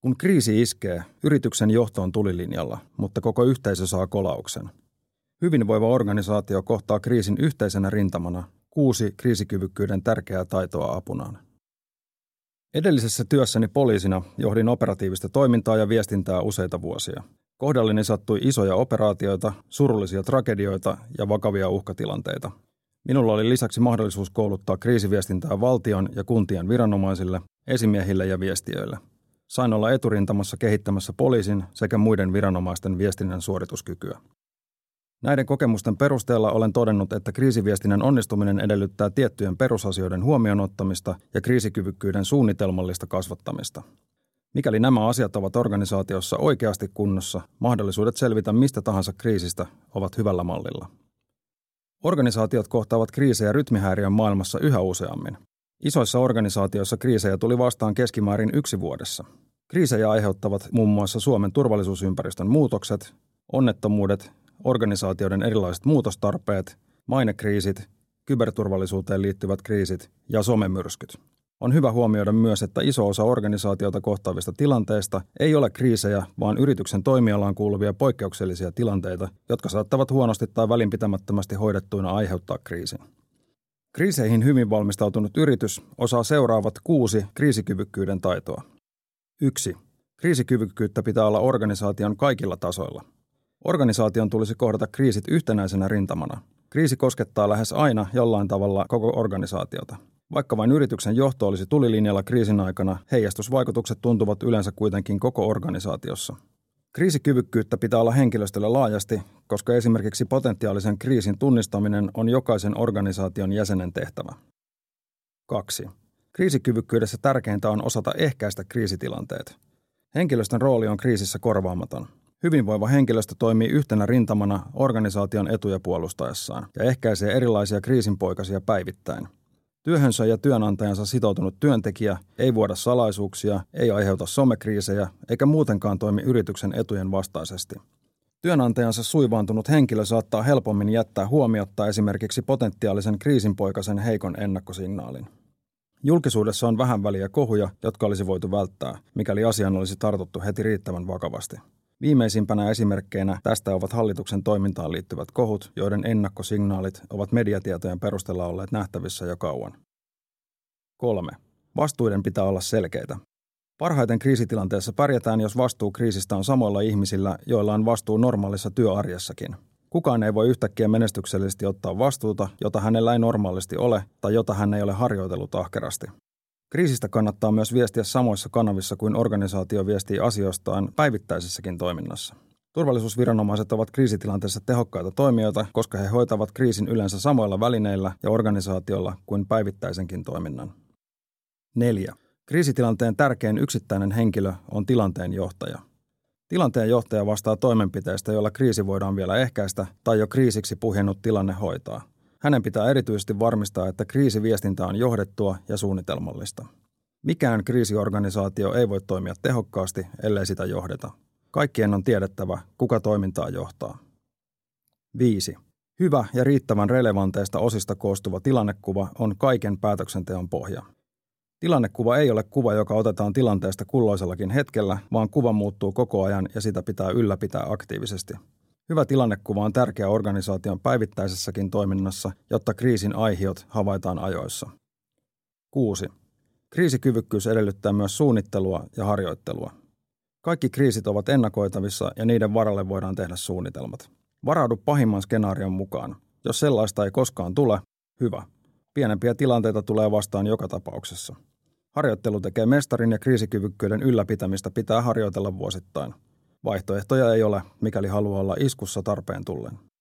Kun kriisi iskee, yrityksen johto on tulilinjalla, mutta koko yhteisö saa kolauksen. Hyvinvoiva organisaatio kohtaa kriisin yhteisenä rintamana 6 kriisikyvykkyyden tärkeää taitoa apunaan. Edellisessä työssäni poliisina johdin operatiivista toimintaa ja viestintää useita vuosia. Kohdalleni sattui isoja operaatioita, surullisia tragedioita ja vakavia uhkatilanteita. Minulla oli lisäksi mahdollisuus kouluttaa kriisiviestintää valtion ja kuntien viranomaisille, esimiehille ja viestijöille. Sain olla eturintamassa kehittämässä poliisin sekä muiden viranomaisten viestinnän suorituskykyä. Näiden kokemusten perusteella olen todennut, että kriisiviestinnän onnistuminen edellyttää tiettyjen perusasioiden huomioonottamista ja kriisikyvykkyyden suunnitelmallista kasvattamista. Mikäli nämä asiat ovat organisaatiossa oikeasti kunnossa, mahdollisuudet selvitä mistä tahansa kriisistä ovat hyvällä mallilla. Organisaatiot kohtaavat kriisejä rytmihäiriön maailmassa yhä useammin. Isoissa organisaatioissa kriisejä tuli vastaan keskimäärin 1 vuodessa. Kriisejä aiheuttavat muun muassa Suomen turvallisuusympäristön muutokset, onnettomuudet, organisaatioiden erilaiset muutostarpeet, mainekriisit, kyberturvallisuuteen liittyvät kriisit ja somemyrskyt. On hyvä huomioida myös, että iso osa organisaatiota kohtaavista tilanteista ei ole kriisejä, vaan yrityksen toimialaan kuuluvia poikkeuksellisia tilanteita, jotka saattavat huonosti tai välinpitämättömästi hoidettuina aiheuttaa kriisin. Kriiseihin hyvin valmistautunut yritys osaa seuraavat 6 kriisikyvykkyyden taitoa. 1. Kriisikyvykkyyttä pitää olla organisaation kaikilla tasoilla. Organisaation tulisi kohdata kriisit yhtenäisenä rintamana. Kriisi koskettaa lähes aina jollain tavalla koko organisaatiota. Vaikka vain yrityksen johto olisi tulilinjalla kriisin aikana, heijastusvaikutukset tuntuvat yleensä kuitenkin koko organisaatiossa. Kriisikyvykkyyttä pitää olla henkilöstöllä laajasti, koska esimerkiksi potentiaalisen kriisin tunnistaminen on jokaisen organisaation jäsenen tehtävä. 2. Kriisikyvykkyydessä tärkeintä on osata ehkäistä kriisitilanteet. Henkilöstön rooli on kriisissä korvaamaton. Hyvinvoiva henkilöstö toimii yhtenä rintamana organisaation etuja puolustaessaan ja ehkäisee erilaisia kriisinpoikasia päivittäin. Työhönsä ja työnantajansa sitoutunut työntekijä ei vuoda salaisuuksia, ei aiheuta somekriisejä eikä muutenkaan toimi yrityksen etujen vastaisesti. Työnantajansa suivaantunut henkilö saattaa helpommin jättää huomiotta esimerkiksi potentiaalisen kriisinpoikasen heikon ennakkosignaalin. Julkisuudessa on vähän väliä kohuja, jotka olisi voitu välttää, mikäli asiaan olisi tartuttu heti riittävän vakavasti. Viimeisimpänä esimerkkeinä tästä ovat hallituksen toimintaan liittyvät kohut, joiden ennakkosignaalit ovat mediatietojen perusteella olleet nähtävissä jo kauan. 3. Vastuiden pitää olla selkeitä. Parhaiten kriisitilanteessa pärjätään, jos vastuu kriisistä on samoilla ihmisillä, joilla on vastuu normaalissa työarjessakin. Kukaan ei voi yhtäkkiä menestyksellisesti ottaa vastuuta, jota hänellä ei normaalisti ole tai jota hän ei ole harjoitellut ahkerasti. Kriisistä kannattaa myös viestiä samoissa kanavissa kuin organisaatio viestii asioistaan päivittäisessäkin toiminnassa. Turvallisuusviranomaiset ovat kriisitilanteessa tehokkaita toimijoita, koska he hoitavat kriisin yleensä samoilla välineillä ja organisaatiolla kuin päivittäisenkin toiminnan. 4. Kriisitilanteen tärkein yksittäinen henkilö on tilanteen johtaja. Tilanteen johtaja vastaa toimenpiteistä, joilla kriisi voidaan vielä ehkäistä tai jo kriisiksi puhjennut tilanne hoitaa. Hänen pitää erityisesti varmistaa, että kriisiviestintä on johdettua ja suunnitelmallista. Mikään kriisiorganisaatio ei voi toimia tehokkaasti, ellei sitä johdeta. Kaikkien on tiedettävä, kuka toimintaa johtaa. 5. Hyvä ja riittävän relevanteista osista koostuva tilannekuva on kaiken päätöksenteon pohja. Tilannekuva ei ole kuva, joka otetaan tilanteesta kulloisellakin hetkellä, vaan kuva muuttuu koko ajan ja sitä pitää ylläpitää aktiivisesti. Hyvä tilannekuva on tärkeä organisaation päivittäisessäkin toiminnassa, jotta kriisin aihiot havaitaan ajoissa. 6. Kriisikyvykkyys edellyttää myös suunnittelua ja harjoittelua. Kaikki kriisit ovat ennakoitavissa ja niiden varalle voidaan tehdä suunnitelmat. Varaudu pahimman skenaarion mukaan. Jos sellaista ei koskaan tule, hyvä. Pienempiä tilanteita tulee vastaan joka tapauksessa. Harjoittelu tekee mestarin ja kriisikyvykkyyden ylläpitämistä pitää harjoitella vuosittain. Vaihtoehtoja ei ole, mikäli haluaa olla iskussa tarpeen tullen.